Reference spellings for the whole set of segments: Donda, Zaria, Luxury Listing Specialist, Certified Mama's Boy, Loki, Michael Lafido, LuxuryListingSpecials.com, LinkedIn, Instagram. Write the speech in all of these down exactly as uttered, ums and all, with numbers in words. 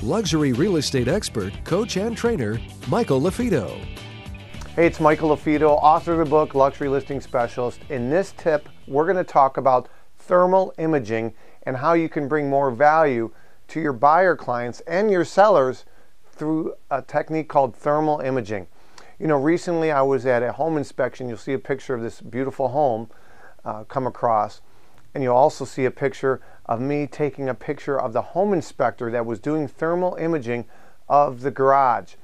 luxury real estate expert, coach, and trainer, Michael Lafido. Hey, it's Michael Lafido, author of the book, Luxury Listing Specialist. In this tip, we're going to talk about thermal imaging and how you can bring more value to your buyer clients and your sellers through a technique called thermal imaging. You know, recently I was at a home inspection. You'll see a picture of this beautiful home uh, come across, and you'll also see a picture of me taking a picture of the home inspector that was doing thermal imaging of the garage.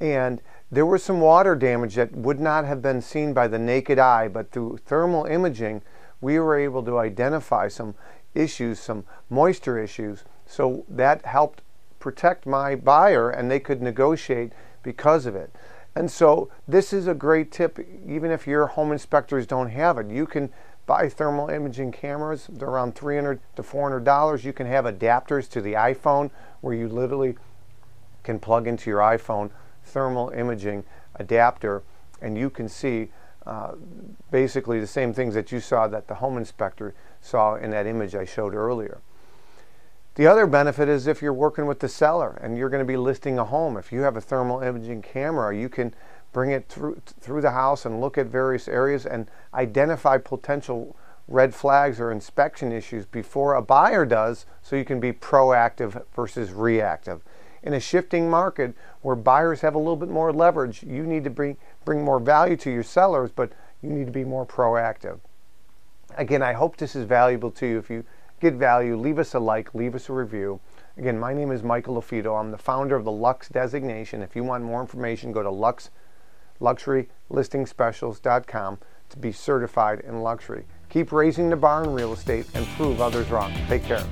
And there was some water damage that would not have been seen by the naked eye, but through thermal imaging, we were able to identify some issues, some moisture issues. So that helped protect my buyer, and they could negotiate because of it. And so this is a great tip. Even if your home inspectors don't have it, you can buy thermal imaging cameras. They're around three hundred to four hundred dollars. You can have adapters to the iPhone where you literally can plug into your iPhone thermal imaging adapter, and you can see uh, basically the same things that you saw, that the home inspector saw in that image I showed earlier. The other benefit is if you're working with the seller and you're going to be listing a home, if you have a thermal imaging camera, you can bring it through through the house and look at various areas and identify potential red flags or inspection issues before a buyer does, so you can be proactive versus reactive. In a shifting market where buyers have a little bit more leverage, you need to bring, bring more value to your sellers, but you need to be more proactive. Again, I hope this is valuable to you. If you get value, leave us a like, leave us a review. Again, my name is Michael Lafido. I'm the founder of the Lux designation. If you want more information, go to Lux. Luxury Listing Specials dot com to be certified in luxury. Keep raising the bar in real estate and prove others wrong. Take care.